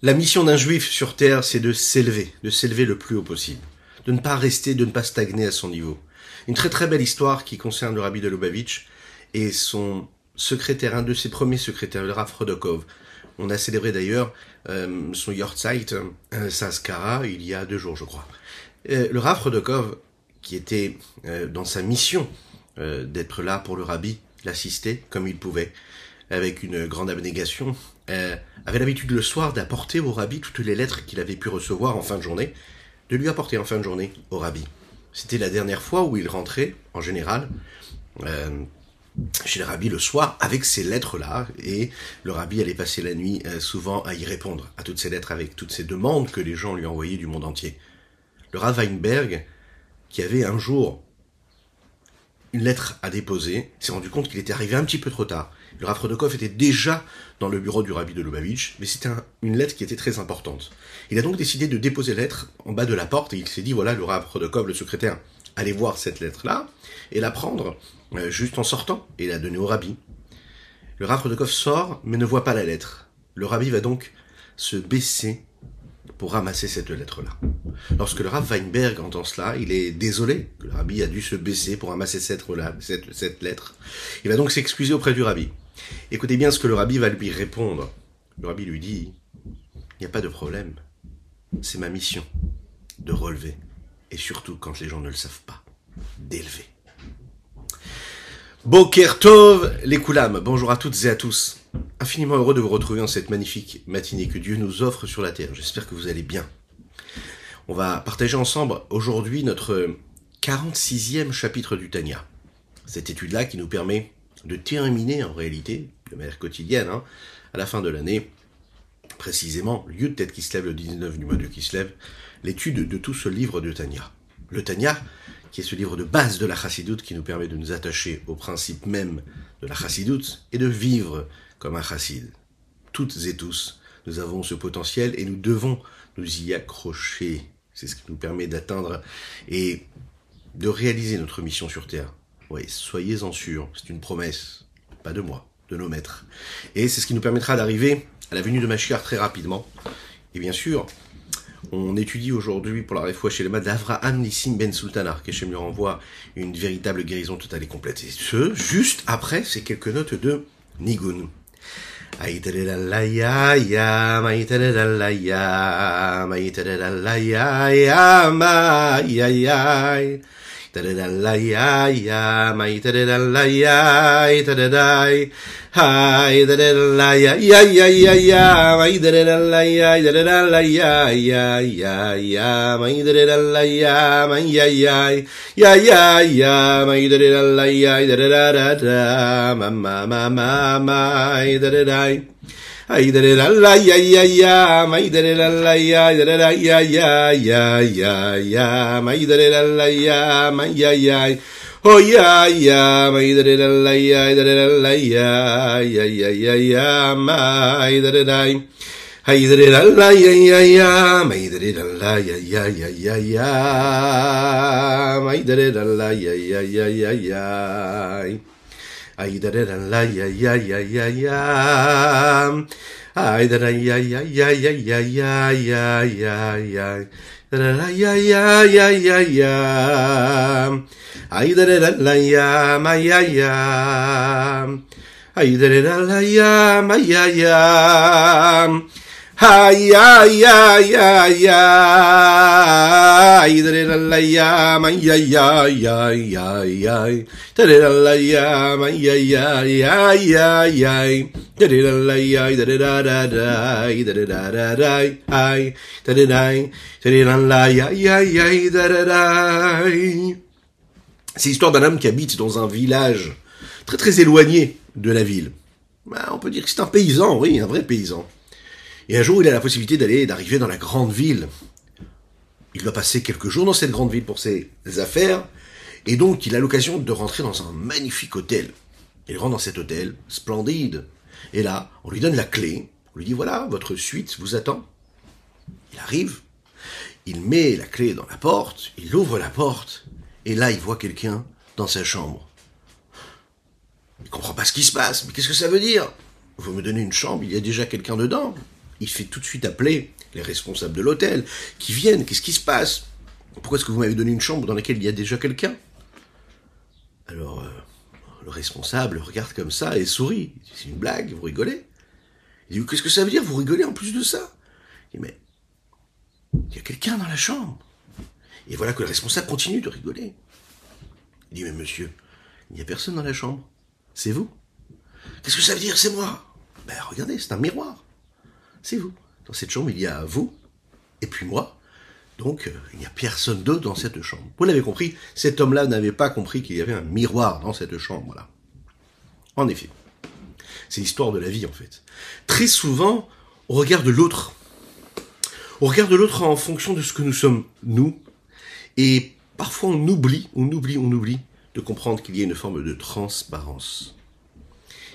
La mission d'un juif sur terre, c'est de s'élever le plus haut possible, de ne pas rester, de ne pas stagner à son niveau. Une très très belle histoire qui concerne le rabbi de Lubavitch et son secrétaire, un de ses premiers secrétaires, le Rav Hodakov. On a célébré d'ailleurs son Yortzeit, sa Skara, il y a 2 jours je crois. Le Rav Hodakov, qui était dans sa mission d'être là pour le rabbi, l'assister comme il pouvait, avec une grande abnégation, avait l'habitude le soir d'apporter au rabbi toutes les lettres qu'il avait pu recevoir en fin de journée, de lui apporter en fin de journée au rabbi. C'était la dernière fois où il rentrait, en général, chez le rabbi le soir, avec ces lettres-là, et le rabbi allait passer la nuit souvent à y répondre, à toutes ces lettres, avec toutes ces demandes que les gens lui envoyaient du monde entier. Le Rav Weinberg, qui avait un jour une lettre à déposer, s'est rendu compte qu'il était arrivé un petit peu trop tard. Le Rav Hodakov était déjà dans le bureau du rabbi de Lubavitch, mais c'était une lettre qui était très importante. Il a donc décidé de déposer la lettre en bas de la porte, et il s'est dit, voilà, le Rav Hodakov, le secrétaire, allez voir cette lettre-là, et la prendre juste en sortant, et la donner au rabbi. Le Rav Hodakov sort, mais ne voit pas la lettre. Le rabbi va donc se baisser pour ramasser cette lettre-là. Lorsque le Rav Weinberg entend cela, il est désolé que le rabbi a dû se baisser pour ramasser cette lettre. Il va donc s'excuser auprès du rabbi. Écoutez bien ce que le rabbi va lui répondre. Le rabbi lui dit, il n'y a pas de problème, c'est ma mission de relever, et surtout quand les gens ne le savent pas, d'élever. Boker Tov, les Koulam, bonjour à toutes et à tous. Infiniment heureux de vous retrouver en cette magnifique matinée que Dieu nous offre sur la terre. J'espère que vous allez bien. On va partager ensemble aujourd'hui notre 46e chapitre du Tanya. Cette étude-là qui nous permet de terminer en réalité, de manière quotidienne, à la fin de l'année, précisément, lieu de tête Kislev, le 19 du mois de Kislev, l'étude de tout ce livre de Tanya. Le Tanya, qui est ce livre de base de la Chassidoute, qui nous permet de nous attacher au principe même de la Chassidoute et de vivre comme un chassid. Toutes et tous, nous avons ce potentiel et nous devons nous y accrocher. C'est ce qui nous permet d'atteindre et de réaliser notre mission sur Terre. Oui, soyez-en sûrs, c'est une promesse, pas de moi, de nos maîtres. Et c'est ce qui nous permettra d'arriver à la venue de Mashiach très rapidement. Et bien sûr, on étudie aujourd'hui pour la réfoua chez les maîtres d'Avraham Nissim Ben Sultanar, qu'Hachem lui renvoie une véritable guérison totale et complète. Et ce, juste après ces quelques notes de Nigun. Oh ya ya ma idere ya ya ma idere dai idere ya ma idere ya ma idere ya C'est l'histoire d'un homme qui habite dans un village très très éloigné de la ville. On peut dire que c'est un paysan, oui, un vrai paysan. Et un jour, il a la possibilité d'arriver dans la grande ville. Il doit passer quelques jours dans cette grande ville pour ses affaires. Et donc, il a l'occasion de rentrer dans un magnifique hôtel. Il rentre dans cet hôtel, splendide. Et là, on lui donne la clé. On lui dit, voilà, votre suite vous attend. Il arrive. Il met la clé dans la porte. Il ouvre la porte. Et là, il voit quelqu'un dans sa chambre. Il ne comprend pas ce qui se passe. Mais qu'est-ce que ça veut dire ? Vous me donnez une chambre, il y a déjà quelqu'un dedans. il fait tout de suite appeler les responsables de l'hôtel, qui viennent, qu'est-ce qui se passe? Pourquoi est-ce que vous m'avez donné une chambre dans laquelle il y a déjà quelqu'un? Alors, le responsable regarde comme ça et sourit. C'est une blague, vous rigolez? Il dit, qu'est-ce que ça veut dire, vous rigolez en plus de ça? Il dit, mais il y a quelqu'un dans la chambre. Et voilà que le responsable continue de rigoler. Il dit, mais monsieur, il n'y a personne dans la chambre. C'est vous. Qu'est-ce que ça veut dire, c'est moi? Ben regardez, c'est un miroir. C'est vous. Dans cette chambre, il y a vous et puis moi. Donc, il n'y a personne d'autre dans cette chambre. Vous l'avez compris, cet homme-là n'avait pas compris qu'il y avait un miroir dans cette chambre-là. En effet, c'est l'histoire de la vie, en fait. Très souvent, on regarde l'autre. On regarde l'autre en fonction de ce que nous sommes, nous. Et parfois, on oublie de comprendre qu'il y a une forme de transparence.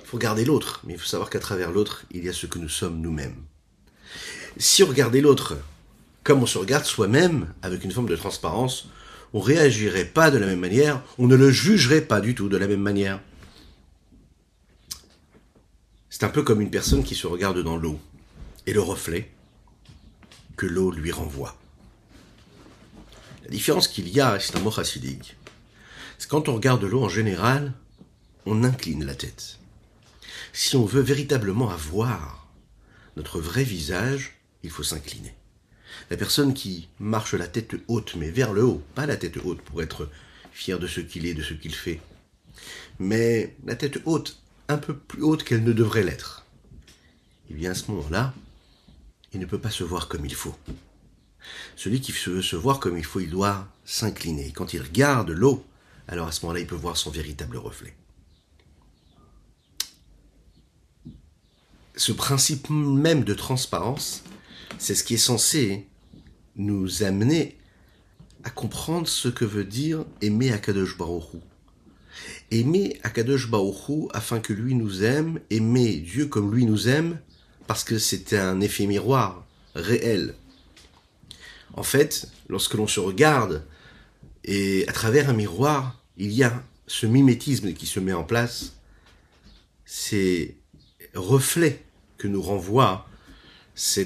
Il faut regarder l'autre, mais il faut savoir qu'à travers l'autre, il y a ce que nous sommes nous-mêmes. Si on regardait l'autre comme on se regarde soi-même, avec une forme de transparence, on ne réagirait pas de la même manière, on ne le jugerait pas du tout de la même manière. C'est un peu comme une personne qui se regarde dans l'eau, et le reflet que l'eau lui renvoie. La différence qu'il y a, c'est un mot chassidique, c'est quand on regarde l'eau en général, on incline la tête. Si on veut véritablement avoir notre vrai visage, il faut s'incliner. La personne qui marche la tête haute, mais vers le haut, pas la tête haute pour être fier de ce qu'il est, de ce qu'il fait, mais la tête haute, un peu plus haute qu'elle ne devrait l'être, eh bien à ce moment-là, il ne peut pas se voir comme il faut. Celui qui veut se voir comme il faut, il doit s'incliner. Et quand il regarde l'eau, alors à ce moment-là, il peut voir son véritable reflet. Ce principe même de transparence, c'est ce qui est censé nous amener à comprendre ce que veut dire aimer Akadosh Baruch Hu. Aimer Akadosh Baruch Hu afin que lui nous aime, aimer Dieu comme lui nous aime, parce que c'est un effet miroir réel. En fait, lorsque l'on se regarde, et à travers un miroir, il y a ce mimétisme qui se met en place, ces reflets que nous renvoient ces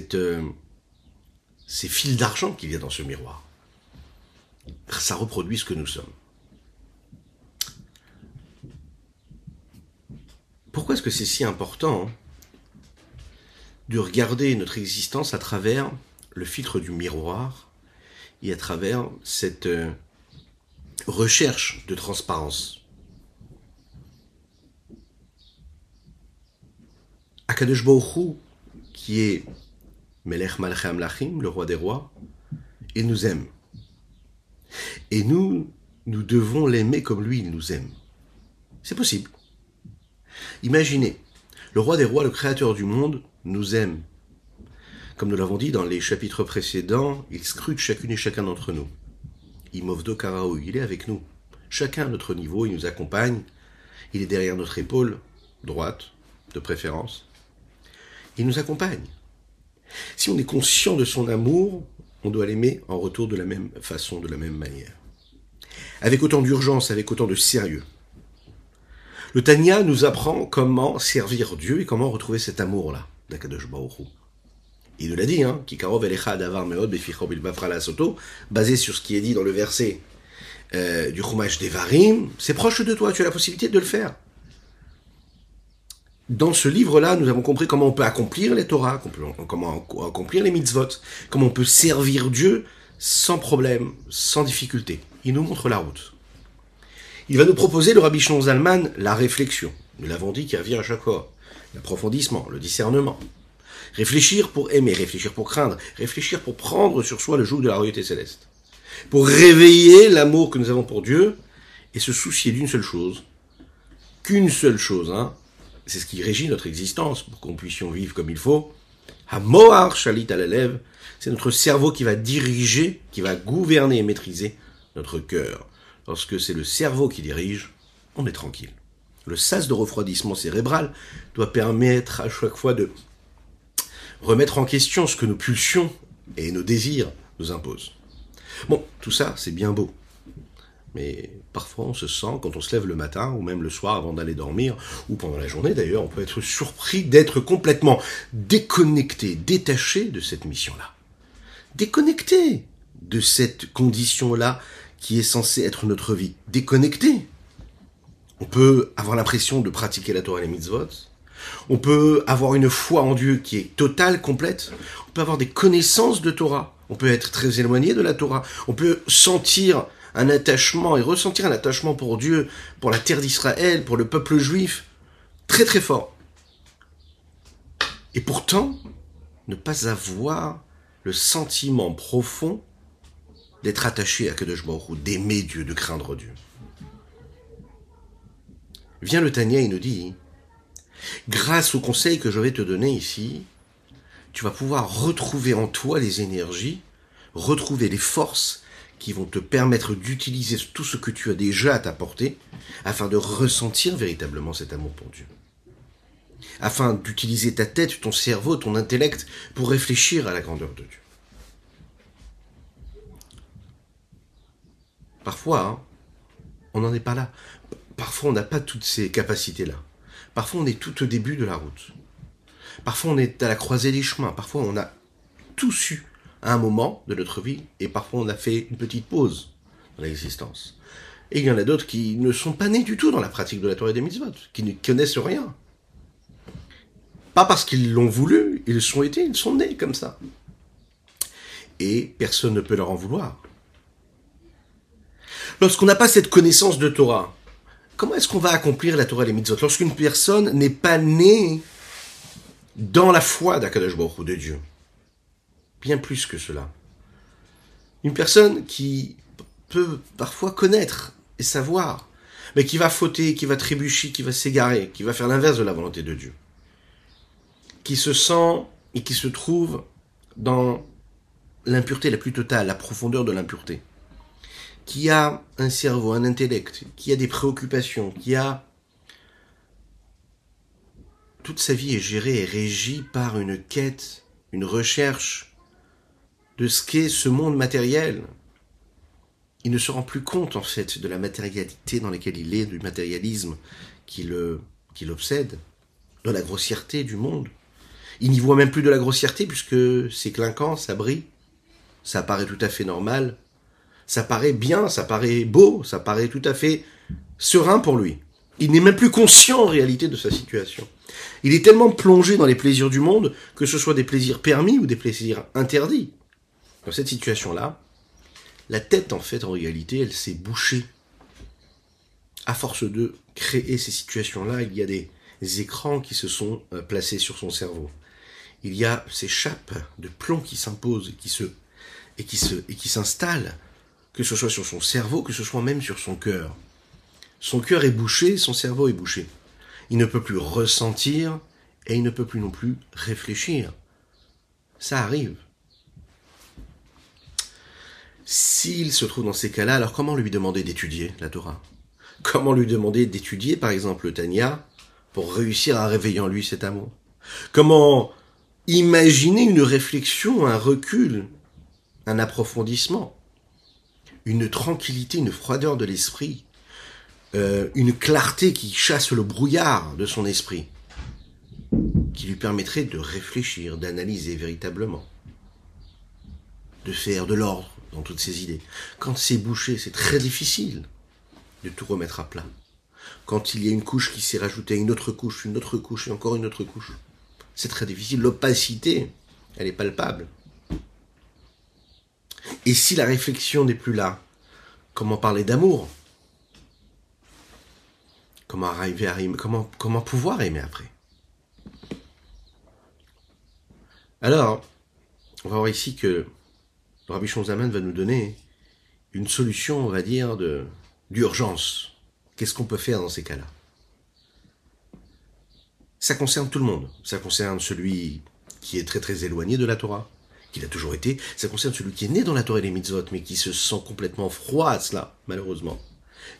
fils d'argent qu'il y a dans ce miroir. Ça reproduit ce que nous sommes. Pourquoi est-ce que c'est si important de regarder notre existence à travers le filtre du miroir et à travers cette recherche de transparence? Akadosh Baruch Hu, qui est Melech Malchei Amlachim, le roi des rois, il nous aime. Et nous devons l'aimer comme lui, il nous aime. C'est possible. Imaginez, le roi des rois, le créateur du monde, nous aime. Comme nous l'avons dit dans les chapitres précédents, il scrute chacune et chacun d'entre nous. Imovdo Karao, il est avec nous. Chacun à notre niveau, il nous accompagne. Il est derrière notre épaule, droite, de préférence. Il nous accompagne. Si on est conscient de son amour, on doit l'aimer en retour de la même façon, de la même manière. Avec autant d'urgence, avec autant de sérieux. Le Tanya nous apprend comment servir Dieu et comment retrouver cet amour-là, d'Akadosh Baruch Hu. Il nous l'a dit, hein, Kikarov elecha adavar meod befichor bilbafra la soto, basé sur ce qui est dit dans le verset du Khumash Devarim, c'est proche de toi, tu as la possibilité de le faire. Dans ce livre-là, nous avons compris comment on peut accomplir les Torahs, comment accomplir les mitzvot, comment on peut servir Dieu sans problème, sans difficulté. Il nous montre la route. Il va nous proposer, le Rabbi Shneur Zalman, la réflexion. Nous l'avons dit, qui revient à chaque fois. L'approfondissement, le discernement. Réfléchir pour aimer, réfléchir pour craindre, réfléchir pour prendre sur soi le joug de la royauté céleste. Pour réveiller l'amour que nous avons pour Dieu et se soucier d'une seule chose. Qu'une seule chose, hein. C'est ce qui régit notre existence, pour qu'on puisse vivre comme il faut. Hamoar shalit al lève, c'est notre cerveau qui va diriger, qui va gouverner et maîtriser notre cœur. Lorsque c'est le cerveau qui dirige, on est tranquille. Le sas de refroidissement cérébral doit permettre à chaque fois de remettre en question ce que nos pulsions et nos désirs nous imposent. Bon, tout ça, c'est bien beau. Mais parfois on se sent, quand on se lève le matin, ou même le soir avant d'aller dormir, ou pendant la journée d'ailleurs, on peut être surpris d'être complètement déconnecté, détaché de cette mission-là. Déconnecté de cette condition-là qui est censée être notre vie. Déconnecté. On peut avoir l'impression de pratiquer la Torah et les mitzvot. On peut avoir une foi en Dieu qui est totale, complète. On peut avoir des connaissances de Torah. On peut être très éloigné de la Torah. On peut sentir un attachement et ressentir un attachement pour Dieu, pour la terre d'Israël, pour le peuple juif, très très fort. Et pourtant, ne pas avoir le sentiment profond d'être attaché à Akadosh Baruch Hu, d'aimer Dieu, de craindre Dieu. Vient le Tanya et nous dit, grâce au conseil que je vais te donner ici, tu vas pouvoir retrouver en toi les énergies, retrouver les forces qui vont te permettre d'utiliser tout ce que tu as déjà à ta portée afin de ressentir véritablement cet amour pour Dieu. Afin d'utiliser ta tête, ton cerveau, ton intellect pour réfléchir à la grandeur de Dieu. Parfois, on n'en est pas là. Parfois, on n'a pas toutes ces capacités-là. Parfois, on est tout au début de la route. Parfois, on est à la croisée des chemins. Parfois, on a tout su à un moment de notre vie. Et parfois, on a fait une petite pause dans l'existence. Et il y en a d'autres qui ne sont pas nés du tout dans la pratique de la Torah et des mitzvot, qui ne connaissent rien. Pas parce qu'ils l'ont voulu, ils sont nés comme ça. Et personne ne peut leur en vouloir. Lorsqu'on n'a pas cette connaissance de Torah, comment est-ce qu'on va accomplir la Torah et les mitzvot lorsqu'une personne n'est pas née dans la foi d'Akadosh Baruch Hu, de Dieu? Bien plus que cela. Une personne qui peut parfois connaître et savoir, mais qui va fauter, qui va trébucher, qui va s'égarer, qui va faire l'inverse de la volonté de Dieu. Qui se sent et qui se trouve dans l'impureté la plus totale, la profondeur de l'impureté. Qui a un cerveau, un intellect, qui a des préoccupations, toute sa vie est gérée et régie par une quête, une recherche de ce qu'est ce monde matériel. Il ne se rend plus compte, en fait, de la matérialité dans laquelle il est, du matérialisme qui l'obsède, de la grossièreté du monde. Il n'y voit même plus de la grossièreté, puisque c'est clinquant, ça brille, ça paraît tout à fait normal. Ça paraît bien, ça paraît beau, ça paraît tout à fait serein pour lui. Il n'est même plus conscient en réalité de sa situation. Il est tellement plongé dans les plaisirs du monde, que ce soit des plaisirs permis ou des plaisirs interdits. Dans cette situation-là, la tête en fait, en réalité, elle s'est bouchée. À force de créer ces situations-là, il y a des écrans qui se sont placés sur son cerveau. Il y a ces chapes de plomb qui s'imposent et qui s'installent. Que ce soit sur son cerveau, que ce soit même sur son cœur. Son cœur est bouché, son cerveau est bouché. Il ne peut plus ressentir et il ne peut plus non plus réfléchir. Ça arrive. S'il se trouve dans ces cas-là, alors comment lui demander d'étudier la Torah? Comment lui demander d'étudier, par exemple, le Tanya, pour réussir à réveiller en lui cet amour? Comment imaginer une réflexion, un recul, un approfondissement? Une tranquillité, une froideur de l'esprit, une clarté qui chasse le brouillard de son esprit, qui lui permettrait de réfléchir, d'analyser véritablement, de faire de l'ordre dans toutes ses idées. Quand c'est bouché, c'est très difficile de tout remettre à plat. Quand il y a une couche qui s'est rajoutée, une autre couche et encore une autre couche, c'est très difficile. L'opacité, elle est palpable. Et si la réflexion n'est plus là, comment parler d'amour? Comment arriver à aimer? Comment pouvoir aimer après? Alors, on va voir ici que le Rabbi Shneur Zalman va nous donner une solution, on va dire, d'urgence. Qu'est-ce qu'on peut faire dans ces cas-là? Ça concerne tout le monde. Ça concerne celui qui est très très éloigné de la Torah. Qu'il a toujours été, ça concerne celui qui est né dans la Torah et les mitzvot, mais qui se sent complètement froid à cela, malheureusement,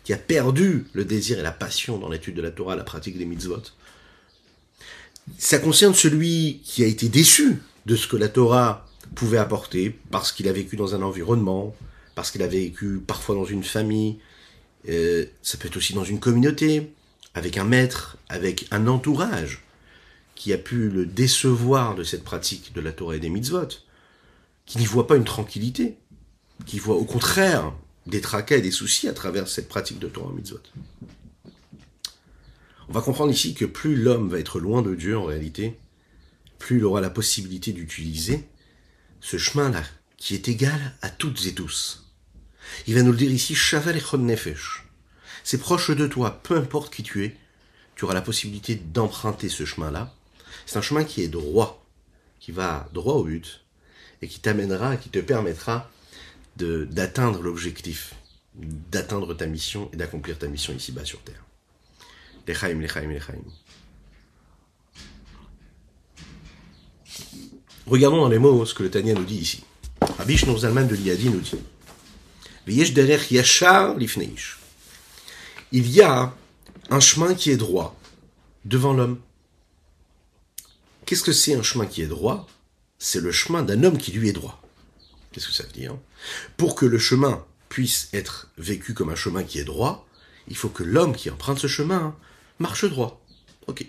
qui a perdu le désir et la passion dans l'étude de la Torah, la pratique des mitzvot. Ça concerne celui qui a été déçu de ce que la Torah pouvait apporter, parce qu'il a vécu dans un environnement, parce qu'il a vécu parfois dans une famille Ça peut être aussi dans une communauté, avec un maître, avec un entourage qui a pu le décevoir de cette pratique de la Torah et des mitzvot, qui n'y voit pas une tranquillité, qui voit au contraire des tracas et des soucis à travers cette pratique de Torah et mitzvot. On va comprendre ici que plus l'homme va être loin de Dieu en réalité, plus il aura la possibilité d'utiliser ce chemin-là, qui est égal à toutes et tous. Il va nous le dire ici, Shavel Echon Nefesh. C'est proche de toi, peu importe qui tu es, tu auras la possibilité d'emprunter ce chemin-là. C'est un chemin qui est droit, qui va droit au but, et qui t'amènera, qui te permettra d'atteindre l'objectif, d'atteindre ta mission et d'accomplir ta mission ici-bas sur Terre. Lechaim, lechaim, lechaim. Regardons dans les mots ce que le Tanya nous dit ici. Rabbi Shneur Zalman de l'Iyadi nous dit il y a un chemin qui est droit devant l'homme. Qu'est-ce que c'est un chemin qui est droit? C'est le chemin d'un homme qui lui est droit. Qu'est-ce que ça veut dire? Pour que le chemin puisse être vécu comme un chemin qui est droit, il faut que l'homme qui emprunte ce chemin marche droit. Ok.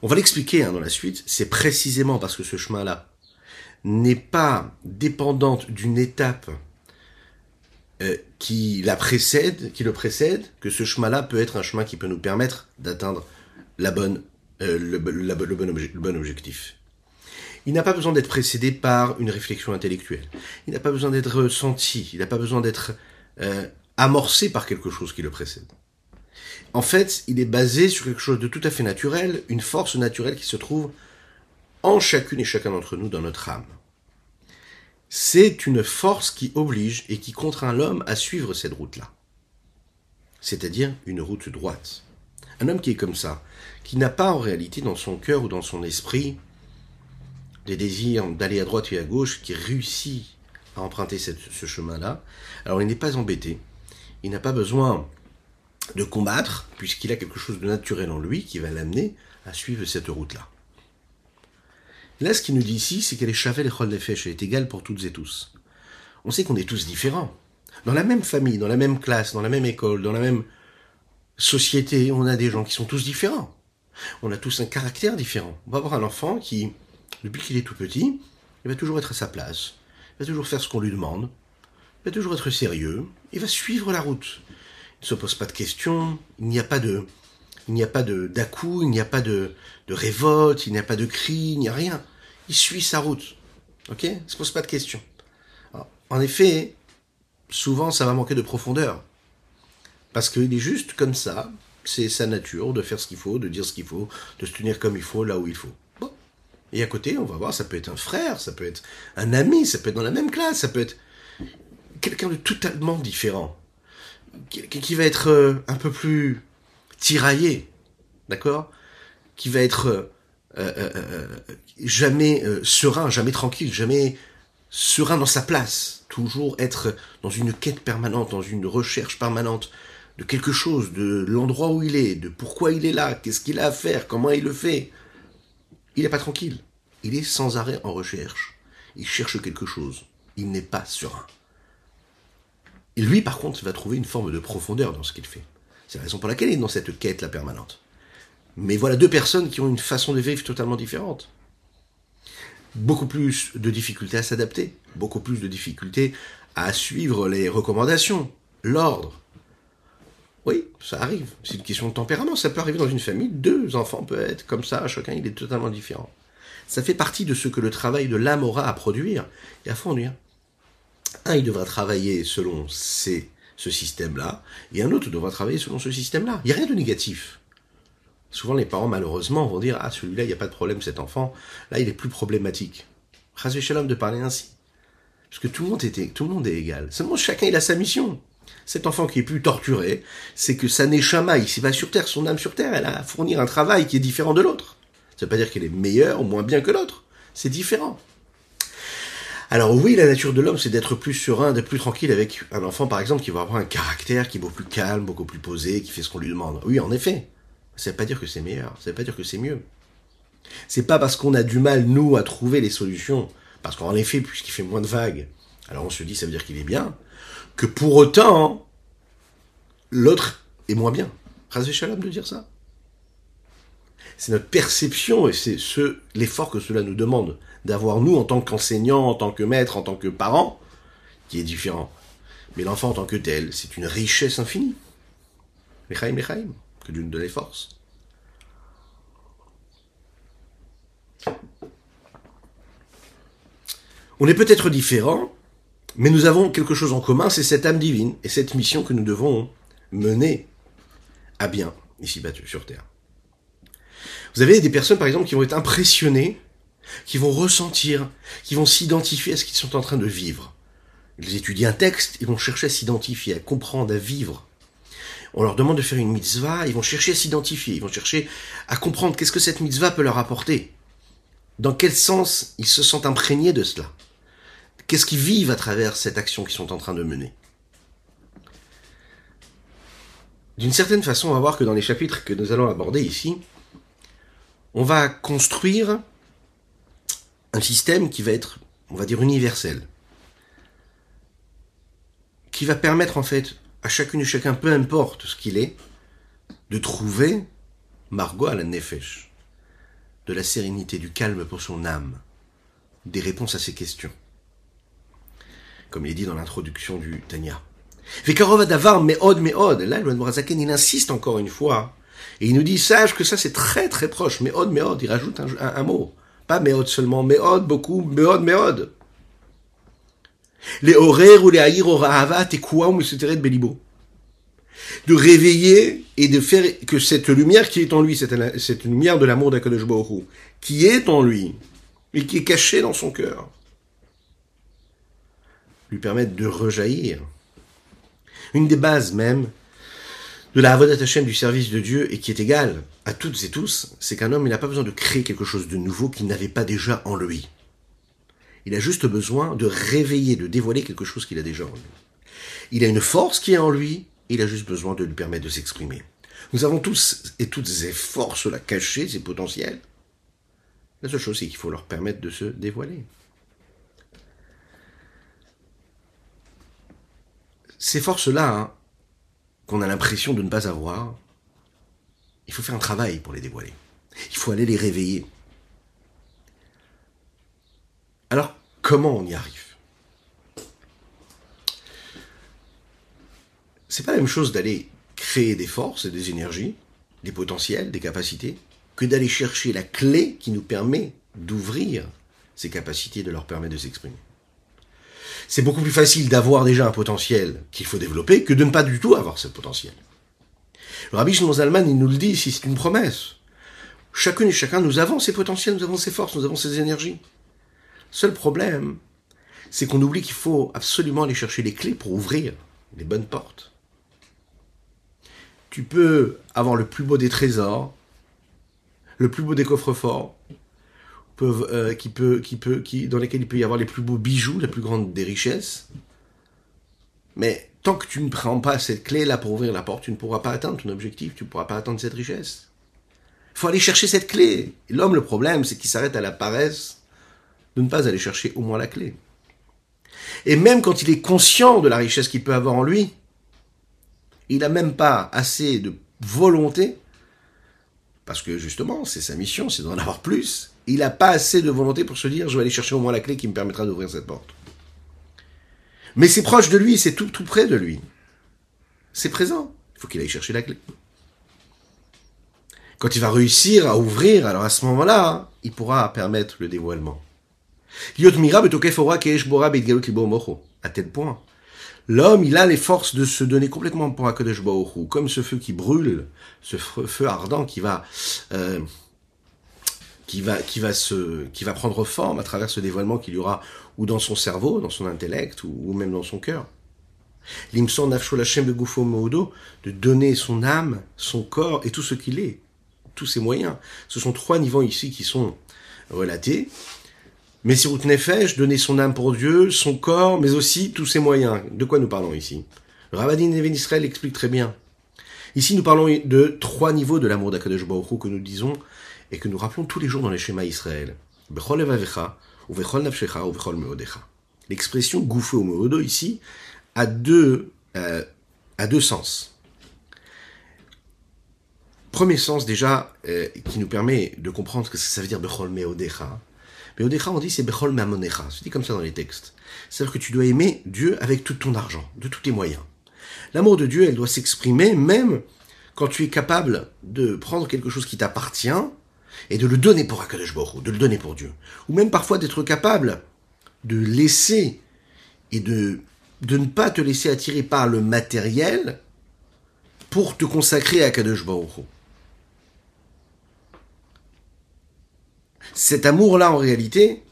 On va l'expliquer dans la suite. C'est précisément parce que ce chemin-là n'est pas dépendant d'une étape qui le précède, que ce chemin-là peut être un chemin qui peut nous permettre d'atteindre le bon objectif. Il n'a pas besoin d'être précédé par une réflexion intellectuelle. Il n'a pas besoin d'être senti. Il n'a pas besoin d'être amorcé par quelque chose qui le précède. En fait, il est basé sur quelque chose de tout à fait naturel, une force naturelle qui se trouve en chacune et chacun d'entre nous dans notre âme. C'est une force qui oblige et qui contraint l'homme à suivre cette route-là. C'est-à-dire une route droite. Un homme qui est comme ça, qui n'a pas en réalité dans son cœur ou dans son esprit des désirs d'aller à droite et à gauche, qui réussit à emprunter ce chemin-là, alors il n'est pas embêté, il n'a pas besoin de combattre, puisqu'il a quelque chose de naturel en lui qui va l'amener à suivre cette route-là. Là, ce qu'il nous dit ici, c'est qu'elle est Shavel Echol Nefesh, elle est égale pour toutes et tous. On sait qu'on est tous différents. Dans la même famille, dans la même classe, dans la même école, dans la même société, on a des gens qui sont tous différents. On a tous un caractère différent. On va avoir un enfant qui, depuis qu'il est tout petit, il va toujours être à sa place, il va toujours faire ce qu'on lui demande, il va toujours être sérieux, il va suivre la route. Il ne se pose pas de questions, il n'y a pas de d'à-coups, il n'y a pas de révolte, il n'y a pas de cris, il n'y a rien. Il suit sa route, ok? Il ne se pose pas de questions. Alors, en effet, souvent, ça va manquer de profondeur, parce qu'il est juste comme ça, c'est sa nature de faire ce qu'il faut, de dire ce qu'il faut, de se tenir comme il faut, là où il faut. Bon. Et à côté, on va voir, ça peut être un frère, ça peut être un ami, ça peut être dans la même classe, ça peut être quelqu'un de totalement différent, qui va être un peu plus tiraillé, d'accord, qui va être jamais serein, jamais tranquille, jamais serein dans sa place, toujours être dans une quête permanente, dans une recherche permanente de quelque chose, de l'endroit où il est, de pourquoi il est là, qu'est-ce qu'il a à faire, comment il le fait. Il n'est pas tranquille, il est sans arrêt en recherche, il cherche quelque chose, il n'est pas serein. Et lui, par contre, va trouver une forme de profondeur dans ce qu'il fait. C'est la raison pour laquelle il est dans cette quête-là permanente. Mais voilà deux personnes qui ont une façon de vivre totalement différente. Beaucoup plus de difficultés à s'adapter, beaucoup plus de difficultés à suivre les recommandations, l'ordre. Oui, ça arrive. C'est une question de tempérament. Ça peut arriver dans une famille. Deux enfants peuvent être comme ça. Chacun, il est totalement différent. Ça fait partie de ce que le travail de l'âme aura à produire et à fournir. Un, il devra travailler selon ce système-là, et un autre devra travailler selon ce système-là. Il n'y a rien de négatif. Souvent, les parents, malheureusement, vont dire « Ah, celui-là, il n'y a pas de problème, cet enfant. Là, il est plus problématique. » Chas v'shalom de parler ainsi. Parce que tout le monde est égal. Seulement, chacun, il a sa mission. Cet enfant qui est plus torturé, c'est que sa neshama, ici va sur terre, son âme sur terre, elle a à fournir un travail qui est différent de l'autre. Ça ne veut pas dire qu'elle est meilleure ou moins bien que l'autre. C'est différent. Alors oui, la nature de l'homme, c'est d'être plus serein, d'être plus tranquille avec un enfant, par exemple, qui va avoir un caractère qui est beaucoup plus calme, beaucoup plus posé, qui fait ce qu'on lui demande. Oui, en effet. Ça ne veut pas dire que c'est meilleur, ça ne veut pas dire que c'est mieux. C'est pas parce qu'on a du mal, nous, à trouver les solutions, parce qu'en effet, puisqu'il fait moins de vagues, alors on se dit, ça veut dire qu'il est bien, que pour autant, l'autre est moins bien. Razé Shalom de dire ça. C'est notre perception et c'est l'effort que cela nous demande d'avoir nous en tant qu'enseignants, en tant que maîtres, en tant que parents, qui est différent. Mais l'enfant en tant que tel, c'est une richesse infinie. Mechaim, mechaim, que Dieu nous donne les forces. On est peut-être différents, mais nous avons quelque chose en commun, c'est cette âme divine et cette mission que nous devons mener à bien, ici-bas sur Terre. Vous avez des personnes, par exemple, qui vont être impressionnées, qui vont ressentir, qui vont s'identifier à ce qu'ils sont en train de vivre. Ils étudient un texte, ils vont chercher à s'identifier, à comprendre, à vivre. On leur demande de faire une mitzvah, ils vont chercher à s'identifier, ils vont chercher à comprendre qu'est-ce que cette mitzvah peut leur apporter. Dans quel sens ils se sentent imprégnés de cela. Qu'est-ce qu'ils vivent à travers cette action qu'ils sont en train de mener. D'une certaine façon, on va voir que dans les chapitres que nous allons aborder ici, on va construire un système qui va être, on va dire, universel. Qui va permettre en fait à chacune et chacun, peu importe ce qu'il est, de trouver Margot à la Nefesh, de la sérénité, du calme pour son âme, des réponses à ses questions. Comme il est dit dans l'introduction du Tanya. Vekarov Adavar Meod Meod, là le Admorazaken il insiste encore une fois, et il nous dit, sache que ça c'est très très proche, Meod Meod, il rajoute un mot, pas Meod seulement, Meod beaucoup, Meod Meod. Les horaires ou les haïr ou rahavat et quoi ou de Bélibo. De réveiller et de faire que cette lumière qui est en lui, cette lumière de l'amour d'Akadosh Baruch Hu, qui est en lui, mais qui est cachée dans son cœur, lui permettre de rejaillir. Une des bases même de la Avodat Hashem du service de Dieu et qui est égale à toutes et tous, c'est qu'un homme il n'a pas besoin de créer quelque chose de nouveau qu'il n'avait pas déjà en lui. Il a juste besoin de réveiller, de dévoiler quelque chose qu'il a déjà en lui. Il a une force qui est en lui, il a juste besoin de lui permettre de s'exprimer. Nous avons tous et toutes ces forces-là cachées, ces potentiels. La seule chose, c'est qu'il faut leur permettre de se dévoiler. Ces forces-là, hein, qu'on a l'impression de ne pas avoir, il faut faire un travail pour les dévoiler. Il faut aller les réveiller. Alors, comment on y arrive? C'est pas la même chose d'aller créer des forces et des énergies, des potentiels, des capacités, que d'aller chercher la clé qui nous permet d'ouvrir ces capacités et de leur permettre de s'exprimer. C'est beaucoup plus facile d'avoir déjà un potentiel qu'il faut développer que de ne pas du tout avoir ce potentiel. Le Rabbi Shneur Zalman, il nous le dit ici, c'est une promesse. Chacune et chacun, nous avons ces potentiels, nous avons ces forces, nous avons ces énergies. Seul problème, c'est qu'on oublie qu'il faut absolument aller chercher les clés pour ouvrir les bonnes portes. Tu peux avoir le plus beau des trésors, le plus beau des coffres-forts, dans lesquels il peut y avoir les plus beaux bijoux, la plus grande des richesses. Mais tant que tu ne prends pas cette clé-là pour ouvrir la porte, tu ne pourras pas atteindre ton objectif, tu ne pourras pas atteindre cette richesse. Il faut aller chercher cette clé. Et l'homme, le problème, c'est qu'il s'arrête à la paresse de ne pas aller chercher au moins la clé. Et même quand il est conscient de la richesse qu'il peut avoir en lui, il n'a même pas assez de volonté, parce que justement, c'est sa mission, c'est d'en avoir plus, il n'a pas assez de volonté pour se dire « je vais aller chercher au moins la clé qui me permettra d'ouvrir cette porte ». Mais c'est proche de lui, c'est tout près de lui. C'est présent, il faut qu'il aille chercher la clé. Quand il va réussir à ouvrir, alors à ce moment-là, il pourra permettre le dévoilement. À tel point, l'homme, il a les forces de se donner complètement pour Akadosh Baruch Hu, comme ce feu qui brûle, ce feu ardent qui va prendre forme à travers ce dévoilement qu'il y aura ou dans son cerveau, dans son intellect, ou même dans son cœur. L'imson nafsho lachem begufo meodo, de donner son âme, son corps et tout ce qu'il est, tous ses moyens. Ce sont 3 niveaux ici qui sont relatés. Mais si Rout Nefesh, donner son âme pour Dieu, son corps, mais aussi tous ses moyens. De quoi nous parlons ici? Rabadin Neven Israël explique très bien. Ici, nous parlons de 3 niveaux de l'amour d'Akadosh Baruch Hu que nous disons et que nous rappelons tous les jours dans les schémas Israël. Bechol Evavecha, ou Bechol Nafshecha, ou Bechol Meodecha. L'expression Gouffé ou Meodo ici a deux sens. Premier sens déjà, qui nous permet de comprendre ce que ça veut dire Bechol Meodecha. Meodecha, on dit c'est Bechol Meamonecha. C'est dit comme ça dans les textes. C'est-à-dire que tu dois aimer Dieu avec tout ton argent, de tous tes moyens. L'amour de Dieu, elle doit s'exprimer même quand tu es capable de prendre quelque chose qui t'appartient et de le donner pour Akadosh Baruch Hu, de le donner pour Dieu. Ou même parfois d'être capable de laisser et de ne pas te laisser attirer par le matériel pour te consacrer à Akadosh Baruch Hu. Cet amour-là, en réalité,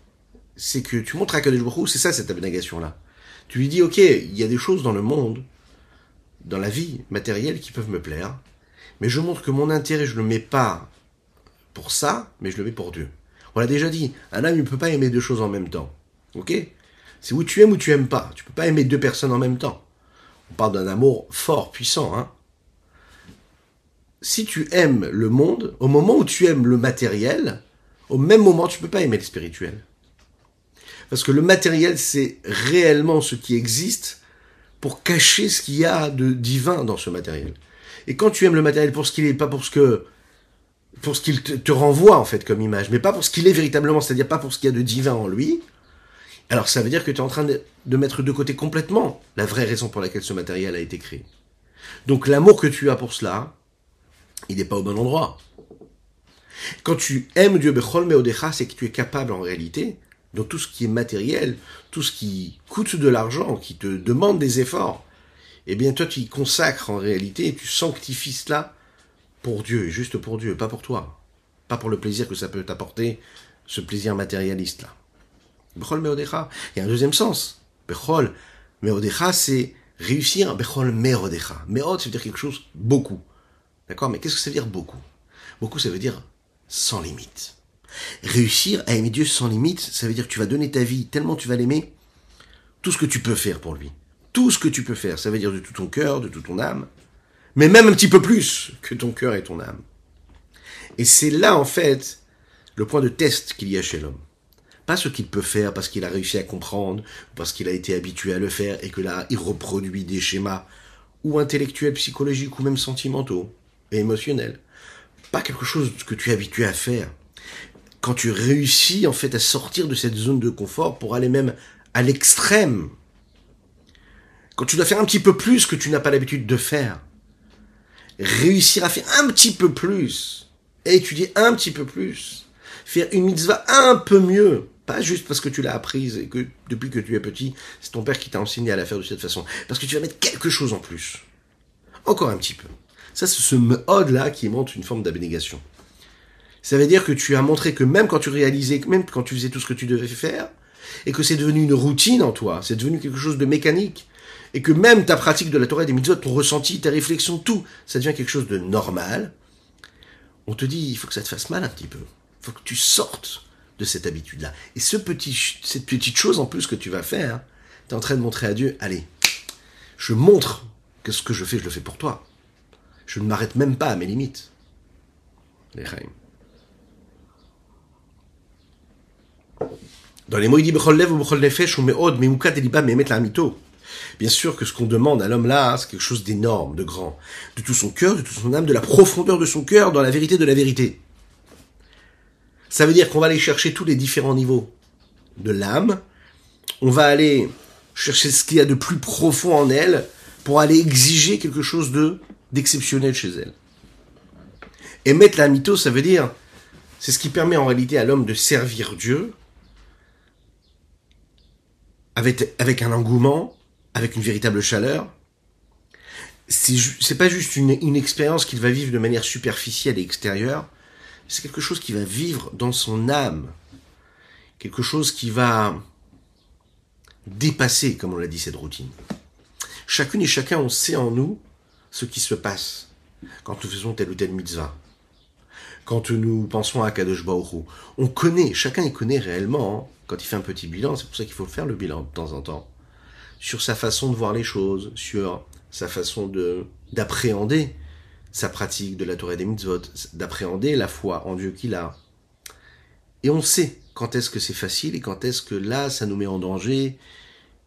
c'est que tu montres à Akadosh Baruch Hu, c'est ça cette abnégation-là. Tu lui dis, ok, il y a des choses dans le monde, dans la vie matérielle qui peuvent me plaire, mais je montre que mon intérêt, je ne le mets pas pour ça, mais je le mets pour Dieu. On l'a déjà dit, un homme ne peut pas aimer deux choses en même temps. Ok ? C'est ou tu aimes pas. Tu ne peux pas aimer deux personnes en même temps. On parle d'un amour fort, puissant. Hein ? Si tu aimes le monde, au moment où tu aimes le matériel, au même moment, tu ne peux pas aimer le spirituel. Parce que le matériel, c'est réellement ce qui existe pour cacher ce qu'il y a de divin dans ce matériel. Et quand tu aimes le matériel pour ce qu'il est, pas pour ce qu'il te renvoie en fait comme image, mais pas pour ce qu'il est véritablement, c'est-à-dire pas pour ce qu'il y a de divin en lui, alors ça veut dire que tu es en train de mettre de côté complètement la vraie raison pour laquelle ce matériel a été créé. Donc l'amour que tu as pour cela, il n'est pas au bon endroit. Quand tu aimes Dieu, Bechol Meodecha, c'est que tu es capable en réalité, dans tout ce qui est matériel, tout ce qui coûte de l'argent, qui te demande des efforts, eh bien toi tu y consacres en réalité et tu sanctifies cela pour Dieu, juste pour Dieu, pas pour toi, pas pour le plaisir que ça peut t'apporter, ce plaisir matérialiste là. Bechol Meodecha. Il y a un deuxième sens. Bechol Meodecha, c'est réussir. Bechol Meodecha. Meod, ça veut dire quelque chose, beaucoup. D'accord, mais qu'est-ce que ça veut dire beaucoup? Beaucoup, ça veut dire sans limite. Réussir à aimer Dieu sans limite, ça veut dire que tu vas donner ta vie tellement tu vas l'aimer, tout ce que tu peux faire pour lui. Tout ce que tu peux faire, ça veut dire de tout ton cœur, de toute ton âme, mais même un petit peu plus que ton cœur et ton âme. Et c'est là, en fait, le point de test qu'il y a chez l'homme. Pas ce qu'il peut faire parce qu'il a réussi à comprendre, parce qu'il a été habitué à le faire et que là, il reproduit des schémas ou intellectuels, psychologiques ou même sentimentaux et émotionnels. Pas quelque chose que tu es habitué à faire. Quand tu réussis, en fait, à sortir de cette zone de confort pour aller même à l'extrême. Quand tu dois faire un petit peu plus que tu n'as pas l'habitude de faire. Réussir à faire un petit peu plus. Étudier un petit peu plus. Faire une mitzvah un peu mieux. Pas juste parce que tu l'as apprise et que depuis que tu es petit, c'est ton père qui t'a enseigné à la faire de cette façon. Parce que tu vas mettre quelque chose en plus. Encore un petit peu. Ça, c'est ce meod-là qui montre une forme d'abnégation. Ça veut dire que tu as montré que même quand tu réalisais, même quand tu faisais tout ce que tu devais faire, et que c'est devenu une routine en toi, c'est devenu quelque chose de mécanique, et que même ta pratique de la Torah et des mitzvot, ton ressenti, ta réflexion, tout, ça devient quelque chose de normal, on te dit, il faut que ça te fasse mal un petit peu. Il faut que tu sortes de cette habitude-là. Et cette petite chose en plus que tu vas faire, tu es en train de montrer à Dieu, allez, je montre que ce que je fais, je le fais pour toi. Je ne m'arrête même pas à mes limites. Les Chaim. Dans les mots, il dit Bechol Lev ou Bechol Nefesh ou Meod, Memukat et Liba, Memet Lamito. Bien sûr que ce qu'on demande à l'homme là, c'est quelque chose d'énorme, de grand. De tout son cœur, de toute son âme, de la profondeur de son cœur, dans la vérité de la vérité. Ça veut dire qu'on va aller chercher tous les différents niveaux de l'âme. On va aller chercher ce qu'il y a de plus profond en elle pour aller exiger quelque chose d'exceptionnel chez elle. Et mettre Lamito, ça veut dire, c'est ce qui permet en réalité à l'homme de servir Dieu avec un engouement, avec une véritable chaleur. C'est pas juste une expérience qu'il va vivre de manière superficielle et extérieure, c'est quelque chose qui va vivre dans son âme, quelque chose qui va dépasser, comme on l'a dit, cette routine. Chacune et chacun, on sait en nous ce qui se passe quand nous faisons telle ou telle mitzvah, quand nous pensons à Kadosh Baruch Hu. On connaît, chacun y connaît réellement, hein, quand il fait un petit bilan, c'est pour ça qu'il faut faire le bilan de temps en temps, sur sa façon de voir les choses, sur sa façon d'appréhender sa pratique de la Torah et des mitzvot, d'appréhender la foi en Dieu qu'il a. Et on sait quand est-ce que c'est facile et quand est-ce que là, ça nous met en danger,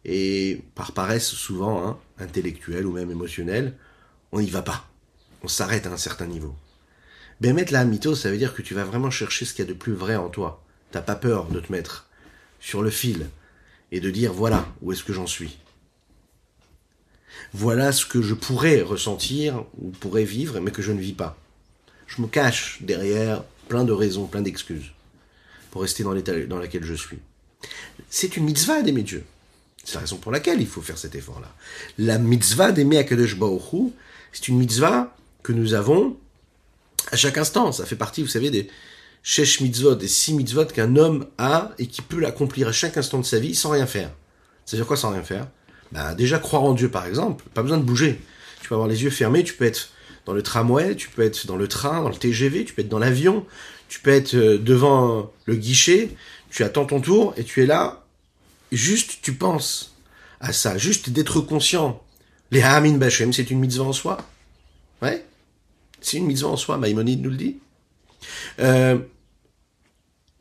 et par paresse souvent, hein, intellectuelle ou même émotionnelle, on n'y va pas, on s'arrête à un certain niveau. Bémet la mytho, ça veut dire que tu vas vraiment chercher ce qu'il y a de plus vrai en toi. T'as pas peur de te mettre sur le fil et de dire voilà où est-ce que j'en suis. Voilà ce que je pourrais ressentir ou pourrais vivre, mais que je ne vis pas. Je me cache derrière plein de raisons, plein d'excuses pour rester dans l'état dans lequel je suis. C'est une mitzvah d'aimer Dieu. C'est la raison pour laquelle il faut faire cet effort-là. La mitzvah d'aimer Akadosh Baruch Hu, c'est une mitzvah que nous avons à chaque instant. Ça fait partie, vous savez, des shesh mitzvot, des 6 mitzvot qu'un homme a et qui peut l'accomplir à chaque instant de sa vie sans rien faire. Ça veut dire quoi sans rien faire ? Bah, déjà croire en Dieu par exemple, pas besoin de bouger. Tu peux avoir les yeux fermés, tu peux être dans le tramway, tu peux être dans le train, dans le TGV, tu peux être dans l'avion, tu peux être devant le guichet, tu attends ton tour et tu es là, juste tu penses à ça, juste d'être conscient. Les Ha'amin B'Hashem, c'est une mitzvah en soi. Ouais, c'est une mitzvah en soi, Maïmonide nous le dit.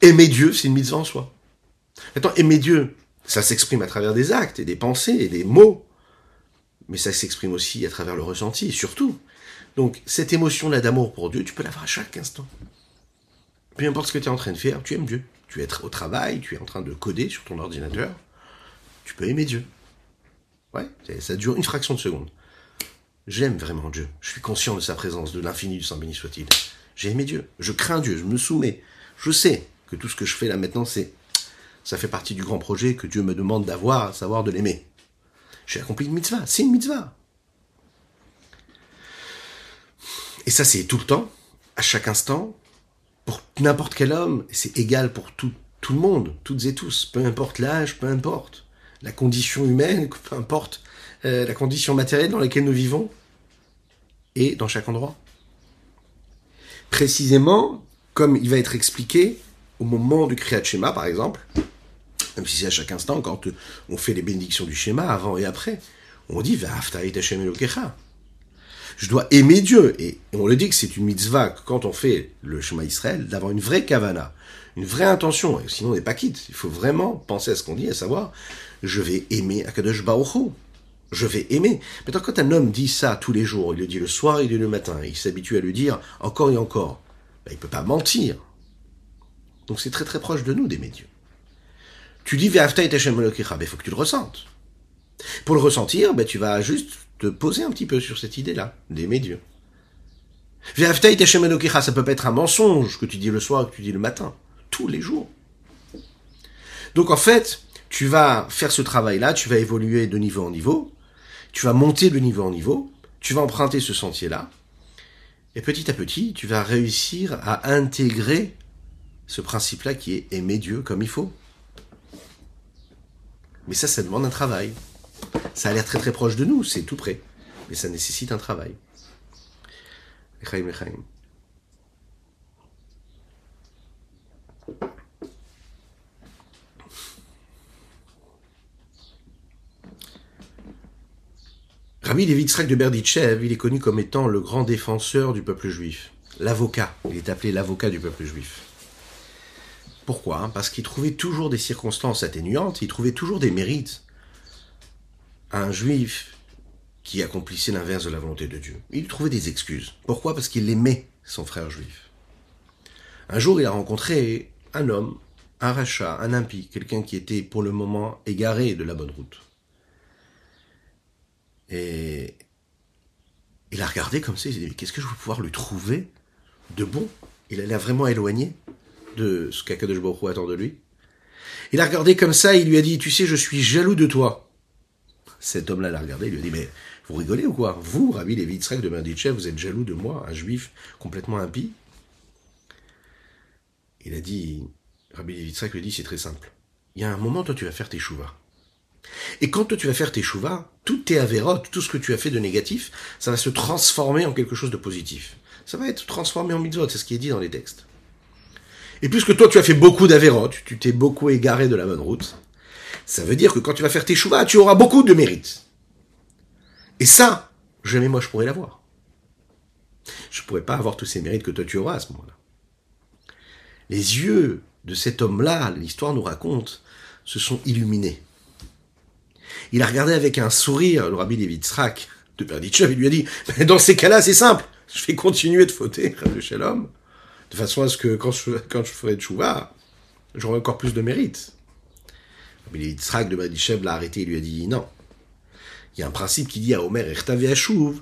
Aimer Dieu, c'est une mitzvah en soi. Attends, aimer Dieu, ça s'exprime à travers des actes et des pensées et des mots, mais ça s'exprime aussi à travers le ressenti, et surtout. Donc, cette émotion-là d'amour pour Dieu, tu peux l'avoir à chaque instant. Peu importe ce que tu es en train de faire, tu aimes Dieu. Tu es au travail, tu es en train de coder sur ton ordinateur, tu peux aimer Dieu. Ouais, ça dure une fraction de seconde. J'aime vraiment Dieu. Je suis conscient de sa présence, de l'infini du Saint béni soit-il. J'ai aimé Dieu. Je crains Dieu, je me soumets. Je sais que tout ce que je fais là maintenant, ça fait partie du grand projet que Dieu me demande d'avoir, à savoir de l'aimer. J'ai accompli une mitzvah, c'est une mitzvah. Et ça, c'est tout le temps, à chaque instant, pour n'importe quel homme, c'est égal pour tout le monde, toutes et tous, peu importe l'âge, peu importe la condition humaine, peu importe la condition matérielle dans laquelle nous vivons, et dans chaque endroit. Précisément, comme il va être expliqué au moment du Kriyat Shema, par exemple, même si c'est à chaque instant, quand on fait les bénédictions du Shema, avant et après, on dit « V'ahavta et Hashem Elokecha ». Je dois aimer Dieu. Et on le dit que c'est une mitzvah, que quand on fait le Shema Israël, d'avoir une vraie kavana, une vraie intention. Et sinon, on n'est pas quitte. Il faut vraiment penser à ce qu'on dit, à savoir, je vais aimer Akadosh Baruch Hu. Je vais aimer. Maintenant, quand un homme dit ça tous les jours, il le dit le soir, il le dit le matin, il s'habitue à le dire encore et encore, ben, il ne peut pas mentir. Donc, c'est très très proche de nous d'aimer Dieu. Tu dis, Ve'ahavta et Hashem Elokecha, il faut que tu le ressentes. Pour le ressentir, ben, tu vas juste te poser un petit peu sur cette idée-là, d'aimer Dieu. Ve'ahavta et Hashem Elokecha, ça peut pas être un mensonge que tu dis le soir, que tu dis le matin, tous les jours. Donc en fait, tu vas faire ce travail-là, tu vas évoluer de niveau en niveau, tu vas monter de niveau en niveau, tu vas emprunter ce sentier-là, et petit à petit, tu vas réussir à intégrer ce principe-là qui est aimer Dieu comme il faut. Mais ça, ça demande un travail. Ça a l'air très très proche de nous, c'est tout près. Mais ça nécessite un travail. Echaim, echaim. Rabbi Levi Yitzchak de Berditchev, il est connu comme étant le grand défenseur du peuple juif. L'avocat, il est appelé l'avocat du peuple juif. Pourquoi ? Parce qu'il trouvait toujours des circonstances atténuantes, il trouvait toujours des mérites à un juif qui accomplissait l'inverse de la volonté de Dieu. Il trouvait des excuses. Pourquoi ? Parce qu'il aimait son frère juif. Un jour, il a rencontré un homme, un rachat, un impie, quelqu'un qui était pour le moment égaré de la bonne route. Et il a regardé comme ça, il s'est dit « Qu'est-ce que je vais pouvoir lui trouver de bon ?» Il a l'air vraiment éloigné de ce qu'Akadosh Baruch Hu attend de lui. Il a regardé comme ça, il lui a dit « Tu sais, je suis jaloux de toi. » Cet homme-là l'a regardé, il lui a dit « Mais vous rigolez ou quoi? Vous, Rabbi Levi Yitzchak de Berditchev, vous êtes jaloux de moi, un juif complètement impie ?» Il a dit, Rabbi Levi Yitzchak lui a dit « C'est très simple. Il y a un moment, toi, tu vas faire tes chouvas. Et quand toi, tu vas faire tes chouvas, toutes tes avérotes, tout ce que tu as fait de négatif, ça va se transformer en quelque chose de positif. Ça va être transformé en mitzvot, c'est ce qui est dit dans les textes. Et puisque toi, tu as fait beaucoup d'avérotes, tu t'es beaucoup égaré de la bonne route, ça veut dire que quand tu vas faire tes chouvas, tu auras beaucoup de mérite. Et ça, jamais moi, je pourrais l'avoir. Je pourrais pas avoir tous ces mérites que toi, tu auras à ce moment-là. Les yeux de cet homme-là, l'histoire nous raconte, se sont illuminés. Il a regardé avec un sourire le Rabbi Levi Yitzchak de Berditchev, il lui a dit « Dans ces cas-là, c'est simple, je vais continuer de fauter, chez l'homme, de façon à ce que quand je ferai tchouva, j'aurai encore plus de mérite. Mais Yitzchak de Berditchev l'a arrêté et lui a dit non. Il y a un principe qui dit à Omer Ertav Yashuv,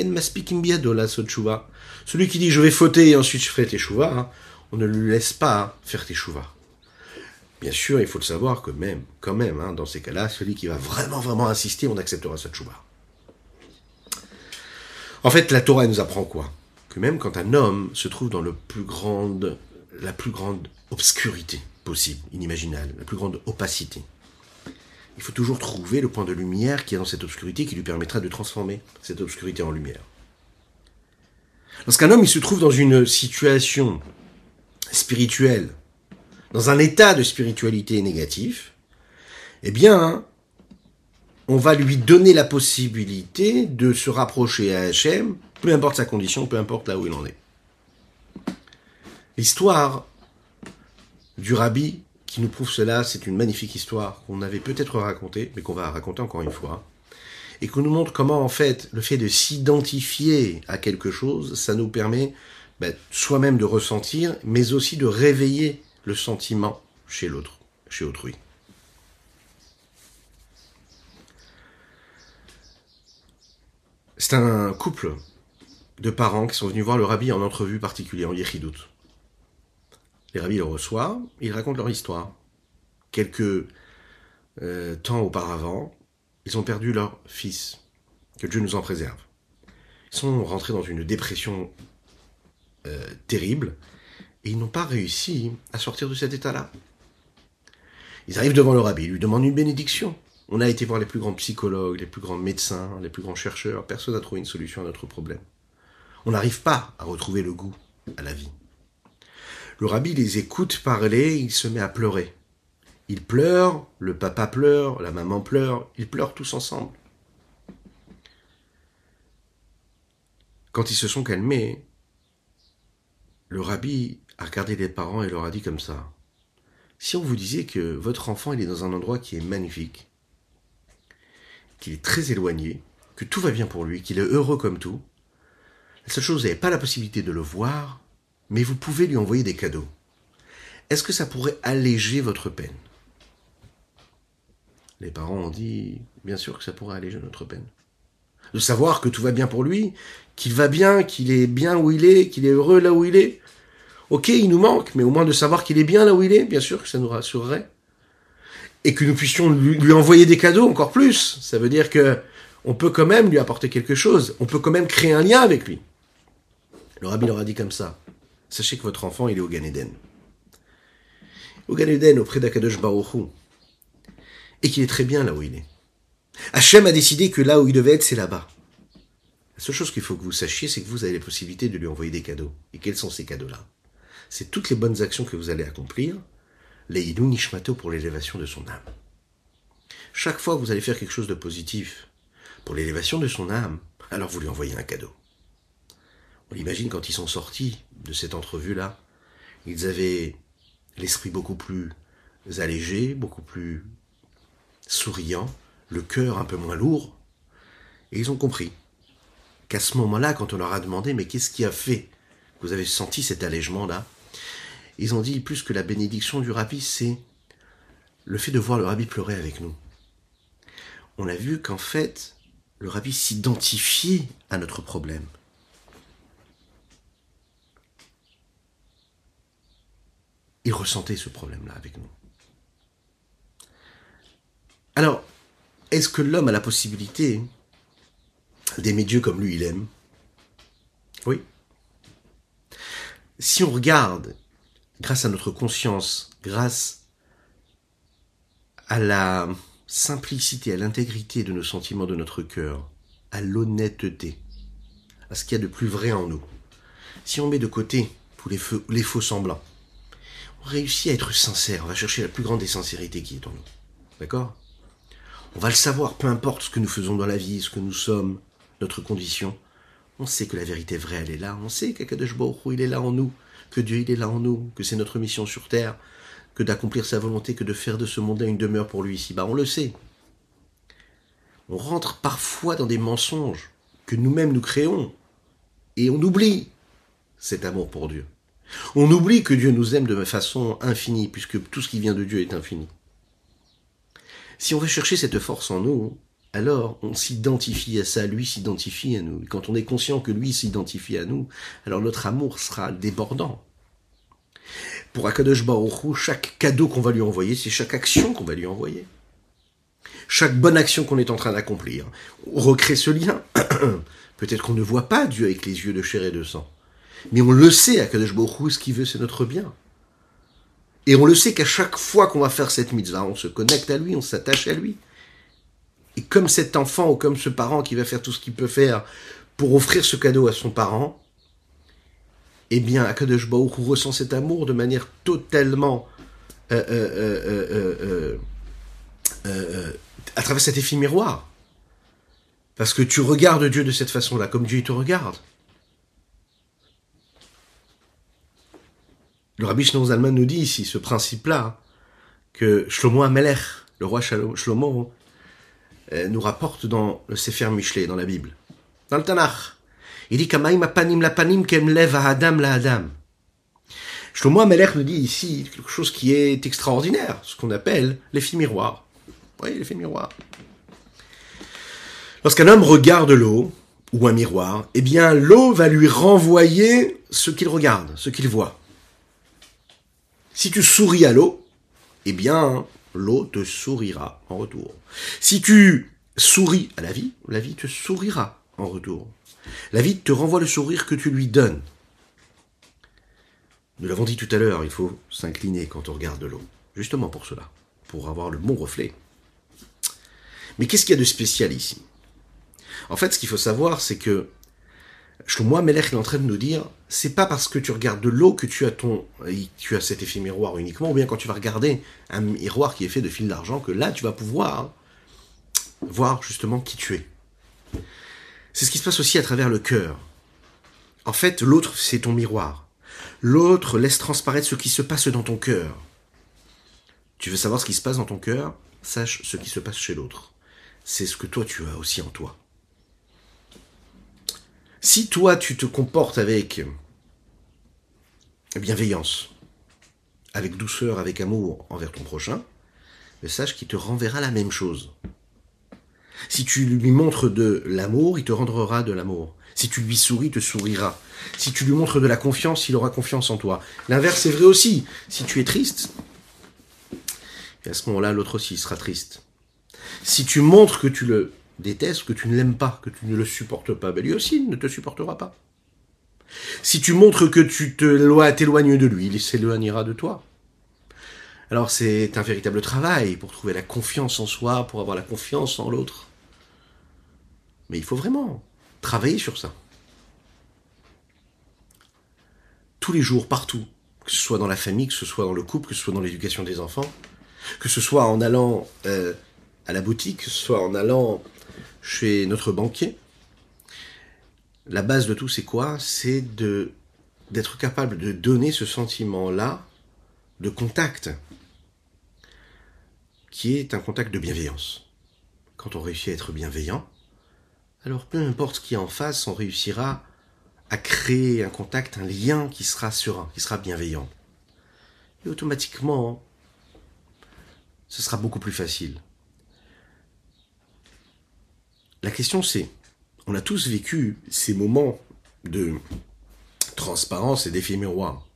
En Maspikim Biado la Sotchouva. Celui qui dit je vais fauter et ensuite je ferai teshuva, on ne lui laisse pas faire teshuva. Bien sûr, il faut le savoir que même, quand même, dans ces cas-là, celui qui va vraiment, vraiment insister, on acceptera sa tchouva. En fait, la Torah, elle nous apprend quoi? Que même quand un homme se trouve dans la plus grande obscurité possible, inimaginable, la plus grande opacité, il faut toujours trouver le point de lumière qui est dans cette obscurité qui lui permettra de transformer cette obscurité en lumière. Lorsqu'un homme il se trouve dans une situation spirituelle, dans un état de spiritualité négatif, eh bien, on va lui donner la possibilité de se rapprocher à Hachem, peu importe sa condition, peu importe là où il en est. L'histoire du rabbi qui nous prouve cela, c'est une magnifique histoire qu'on avait peut-être racontée, mais qu'on va raconter encore une fois, et qu'on nous montre comment, en fait, le fait de s'identifier à quelque chose, ça nous permet soi-même de ressentir, mais aussi de réveiller le sentiment chez l'autre, chez autrui. C'est un couple de parents qui sont venus voir le rabbi en entrevue particulière, en Yechidout. Les rabbis le reçoivent, ils racontent leur histoire. Quelques temps auparavant, ils ont perdu leur fils, que Dieu nous en préserve. Ils sont rentrés dans une dépression terrible, et ils n'ont pas réussi à sortir de cet état-là. Ils arrivent devant le rabbi, ils lui demandent une bénédiction. On a été voir les plus grands psychologues, les plus grands médecins, les plus grands chercheurs. Personne n'a trouvé une solution à notre problème. On n'arrive pas à retrouver le goût à la vie. Le rabbi les écoute parler, il se met à pleurer. Il pleure, le papa pleure, la maman pleure, ils pleurent tous ensemble. Quand ils se sont calmés, le rabbi a regardé les parents et leur a dit comme ça. Si on vous disait que votre enfant il est dans un endroit qui est magnifique, qu'il est très éloigné, que tout va bien pour lui, qu'il est heureux comme tout, la seule chose, vous n'avez pas la possibilité de le voir, mais vous pouvez lui envoyer des cadeaux. Est-ce que ça pourrait alléger votre peine? Les parents ont dit, bien sûr que ça pourrait alléger notre peine. De savoir que tout va bien pour lui, qu'il va bien, qu'il est bien où il est, qu'il est heureux là où il est. Ok, il nous manque, mais au moins de savoir qu'il est bien là où il est, bien sûr que ça nous rassurerait. Et que nous puissions lui envoyer des cadeaux encore plus. Ça veut dire que on peut quand même lui apporter quelque chose. On peut quand même créer un lien avec lui. Le rabbi leur a dit comme ça. Sachez que votre enfant, il est au Gan Eden. Au Gan Eden, auprès d'Akadosh Baruch Hu. Et qu'il est très bien là où il est. Hachem a décidé que là où il devait être, c'est là-bas. La seule chose qu'il faut que vous sachiez, c'est que vous avez la possibilité de lui envoyer des cadeaux. Et quels sont ces cadeaux-là? C'est toutes les bonnes actions que vous allez accomplir, les Ilou Nishmato pour l'élévation de son âme. Chaque fois que vous allez faire quelque chose de positif pour l'élévation de son âme, alors vous lui envoyez un cadeau. On l'imagine quand ils sont sortis de cette entrevue-là, ils avaient l'esprit beaucoup plus allégé, beaucoup plus souriant, le cœur un peu moins lourd, et ils ont compris qu'à ce moment-là, quand on leur a demandé « mais qu'est-ce qui a fait que vous avez senti cet allègement-là ?» Ils ont dit plus que la bénédiction du rabbi, c'est le fait de voir le rabbi pleurer avec nous. On a vu qu'en fait, le rabbi s'identifiait à notre problème. Il ressentait ce problème-là avec nous. Alors, est-ce que l'homme a la possibilité d'aimer Dieu comme lui, il aime? Oui. Si on regarde grâce à notre conscience, grâce à la simplicité, à l'intégrité de nos sentiments, de notre cœur, à l'honnêteté, à ce qu'il y a de plus vrai en nous. Si on met de côté tous les faux semblants, on réussit à être sincère, on va chercher la plus grande des sincérités qui est en nous. D'accord ? On va le savoir, peu importe ce que nous faisons dans la vie, ce que nous sommes, notre condition. On sait que la vérité vraie, elle est là. On sait qu'Akadosh Baruch Hu, il est là en nous. Que Dieu, il est là en nous. Que c'est notre mission sur terre. Que d'accomplir sa volonté, que de faire de ce monde une demeure pour lui ici-bas. On le sait. On rentre parfois dans des mensonges que nous-mêmes nous créons. Et on oublie cet amour pour Dieu. On oublie que Dieu nous aime de façon infinie, puisque tout ce qui vient de Dieu est infini. Si on va chercher cette force en nous, alors on s'identifie à ça, lui s'identifie à nous. Et quand on est conscient que lui s'identifie à nous, alors notre amour sera débordant. Pour Akadosh Baruch Hu, chaque cadeau qu'on va lui envoyer, c'est chaque action qu'on va lui envoyer. Chaque bonne action qu'on est en train d'accomplir, on recrée ce lien. Peut-être qu'on ne voit pas Dieu avec les yeux de chair et de sang. Mais on le sait, Akadosh Baruch Hu, ce qu'il veut, c'est notre bien. Et on le sait qu'à chaque fois qu'on va faire cette mitzvah, on se connecte à lui, on s'attache à lui. Et comme cet enfant ou comme ce parent qui va faire tout ce qu'il peut faire pour offrir ce cadeau à son parent, eh bien, Akadosh Baruch Hu ressent cet amour de manière totalement... à travers cet effet miroir. Parce que tu regardes Dieu de cette façon-là, comme Dieu te regarde. Le Rabbi Shneur Zalman nous dit ici, ce principe-là, que Shlomo Amelech, le roi Shlomo, nous rapporte dans le Sefer Michelet, dans la Bible, dans le Tanach. Il dit « Kamaim apanim lapanim kem lev ha'adam la'adam ». Shlomo Amelech nous dit ici quelque chose qui est extraordinaire, ce qu'on appelle l'effet miroir. Oui, l'effet miroir. Lorsqu'un homme regarde l'eau, ou un miroir, eh bien l'eau va lui renvoyer ce qu'il regarde, ce qu'il voit. Si tu souris à l'eau, eh bien, l'eau te sourira en retour. Si tu souris à la vie te sourira en retour. La vie te renvoie le sourire que tu lui donnes. Nous l'avons dit tout à l'heure, il faut s'incliner quand on regarde l'eau. Justement pour cela, pour avoir le bon reflet. Mais qu'est-ce qu'il y a de spécial ici ? En fait, ce qu'il faut savoir, c'est que Shlomo Amelech est en train de nous dire, c'est pas parce que tu regardes de l'eau que tu as cet effet miroir uniquement, ou bien quand tu vas regarder un miroir qui est fait de fil d'argent, que là tu vas pouvoir voir justement qui tu es. C'est ce qui se passe aussi à travers le cœur. En fait, l'autre, c'est ton miroir. L'autre laisse transparaître ce qui se passe dans ton cœur. Tu veux savoir ce qui se passe dans ton cœur ? Sache ce qui se passe chez l'autre. C'est ce que toi tu as aussi en toi. Si toi, tu te comportes avec bienveillance, avec douceur, avec amour envers ton prochain, sache qu'il te renverra la même chose. Si tu lui montres de l'amour, il te rendra de l'amour. Si tu lui souris, il te sourira. Si tu lui montres de la confiance, il aura confiance en toi. L'inverse est vrai aussi. Si tu es triste, à ce moment-là, l'autre aussi sera triste. Si tu montres que tu le déteste, que tu ne l'aimes pas, que tu ne le supportes pas, ben lui aussi ne te supportera pas. Si tu montres que tu t'éloignes de lui, il s'éloignera de toi. Alors c'est un véritable travail pour trouver la confiance en soi, pour avoir la confiance en l'autre. Mais il faut vraiment travailler sur ça. Tous les jours, partout, que ce soit dans la famille, que ce soit dans le couple, que ce soit dans l'éducation des enfants, que ce soit en allant à la boutique, que ce soit en allant chez notre banquier, la base de tout, c'est quoi ? C'est d'être capable de donner ce sentiment-là de contact, qui est un contact de bienveillance. Quand on réussit à être bienveillant, alors peu importe ce qu'il y a en face, on réussira à créer un contact, un lien qui sera serein, qui sera bienveillant. Et automatiquement, ce sera beaucoup plus facile. La question c'est, on a tous vécu ces moments de transparence et d'effet miroir.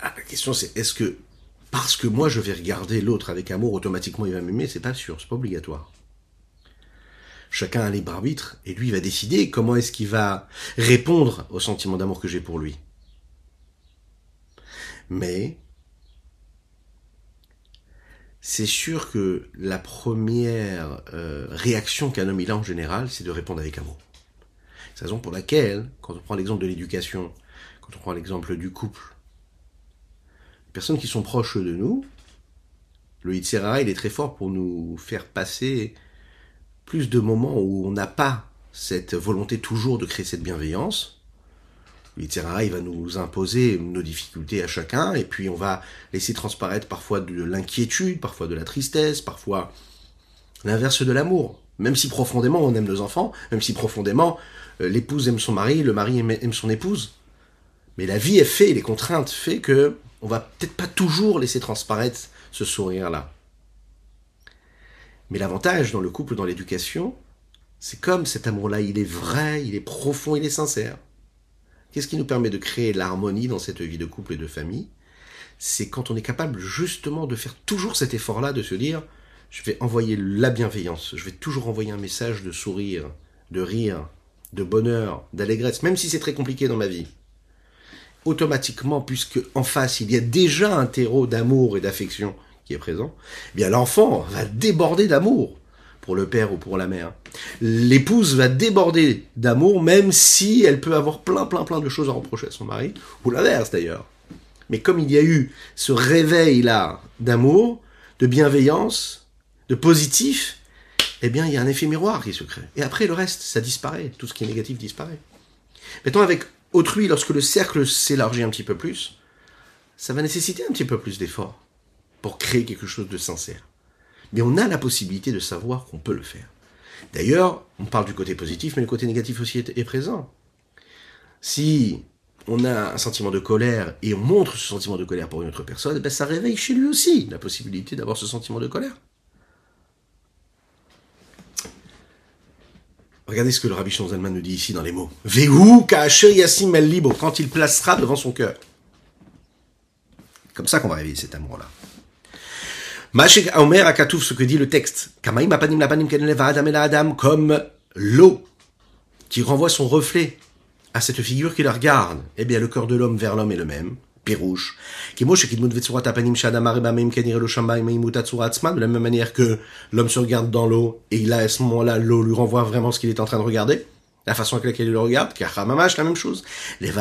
Ah, la question c'est, est-ce que parce que moi je vais regarder l'autre avec amour, automatiquement il va m'aimer ? C'est pas sûr, c'est pas obligatoire. Chacun a un libre arbitre et lui va décider comment est-ce qu'il va répondre au sentiment d'amour que j'ai pour lui. Mais c'est sûr que la première réaction qu'un homme il a en général, c'est de répondre avec amour. C'est la raison pour laquelle, quand on prend l'exemple de l'éducation, quand on prend l'exemple du couple, les personnes qui sont proches de nous, le Yitzhara, il est très fort pour nous faire passer plus de moments où on n'a pas cette volonté toujours de créer cette bienveillance. L'Yitzhara, il va nous imposer nos difficultés à chacun, et puis on va laisser transparaître parfois de l'inquiétude, parfois de la tristesse, parfois l'inverse de l'amour. Même si profondément on aime nos enfants, même si profondément l'épouse aime son mari, le mari aime son épouse. Mais la vie est faite, les contraintes font que on va peut-être pas toujours laisser transparaître ce sourire-là. Mais l'avantage dans le couple, dans l'éducation, c'est comme cet amour-là, il est vrai, il est profond, il est sincère. Qu'est-ce qui nous permet de créer l'harmonie dans cette vie de couple et de famille? C'est quand on est capable justement de faire toujours cet effort-là, de se dire « je vais envoyer la bienveillance, je vais toujours envoyer un message de sourire, de rire, de bonheur, d'allégresse, même si c'est très compliqué dans ma vie. » Automatiquement, puisque en face il y a déjà un terreau d'amour et d'affection qui est présent, eh bien l'enfant va déborder d'amour pour le père ou pour la mère. L'épouse va déborder d'amour même si elle peut avoir plein de choses à reprocher à son mari, ou l'inverse d'ailleurs. Mais comme il y a eu ce réveil-là d'amour, de bienveillance, de positif, eh bien il y a un effet miroir qui se crée. Et après le reste, ça disparaît, tout ce qui est négatif disparaît. Maintenant avec autrui, lorsque le cercle s'élargit un petit peu plus, ça va nécessiter un petit peu plus d'efforts pour créer quelque chose de sincère. Mais on a la possibilité de savoir qu'on peut le faire. D'ailleurs, on parle du côté positif, mais le côté négatif aussi est présent. Si on a un sentiment de colère et on montre ce sentiment de colère pour une autre personne, ben ça réveille chez lui aussi la possibilité d'avoir ce sentiment de colère. Regardez ce que le Rabbi Shneur Zalman nous dit ici dans les mots. Vehu ka'asher yasim el libo, quand il placera devant son cœur. Comme ça qu'on va réveiller cet amour-là. Mashiach Aomer Akatouf, ce que dit le texte. Kamaim apanim lapanim keneleva adam el adam, comme l'eau qui renvoie son reflet à cette figure qui la regarde. Eh bien, le cœur de l'homme vers l'homme est le même. Pirouche. De la même manière que l'homme se regarde dans l'eau, et là, à ce moment-là, l'eau lui renvoie vraiment ce qu'il est en train de regarder, la façon avec laquelle il le regarde, Kachamamash, la même chose. Le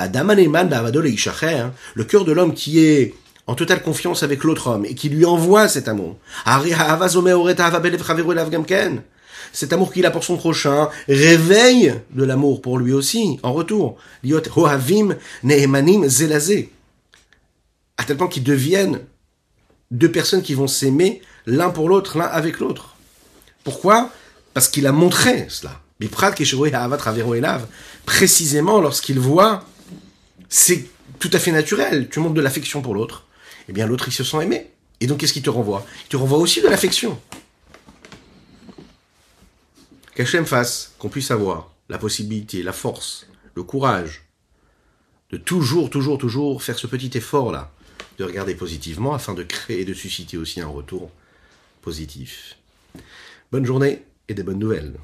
cœur de l'homme qui est en totale confiance avec l'autre homme, et qui lui envoie cet amour. Cet amour qu'il a pour son prochain réveille de l'amour pour lui aussi, en retour. Liot hohavim nehemanim zelazé. À tel point qu'ils deviennent deux personnes qui vont s'aimer l'un pour l'autre, l'un avec l'autre. Pourquoi ? Parce qu'il a montré cela. Précisément lorsqu'il voit, c'est tout à fait naturel. Tu montres de l'affection pour l'autre. Eh bien, l'autre, il se sent aimé. Et donc, qu'est-ce qu'il te renvoie ? Il te renvoie aussi de l'affection. Qu'Hachem fasse, qu'on puisse avoir la possibilité, la force, le courage de toujours faire ce petit effort-là. De regarder positivement afin de créer et de susciter aussi un retour positif. Bonne journée et des bonnes nouvelles.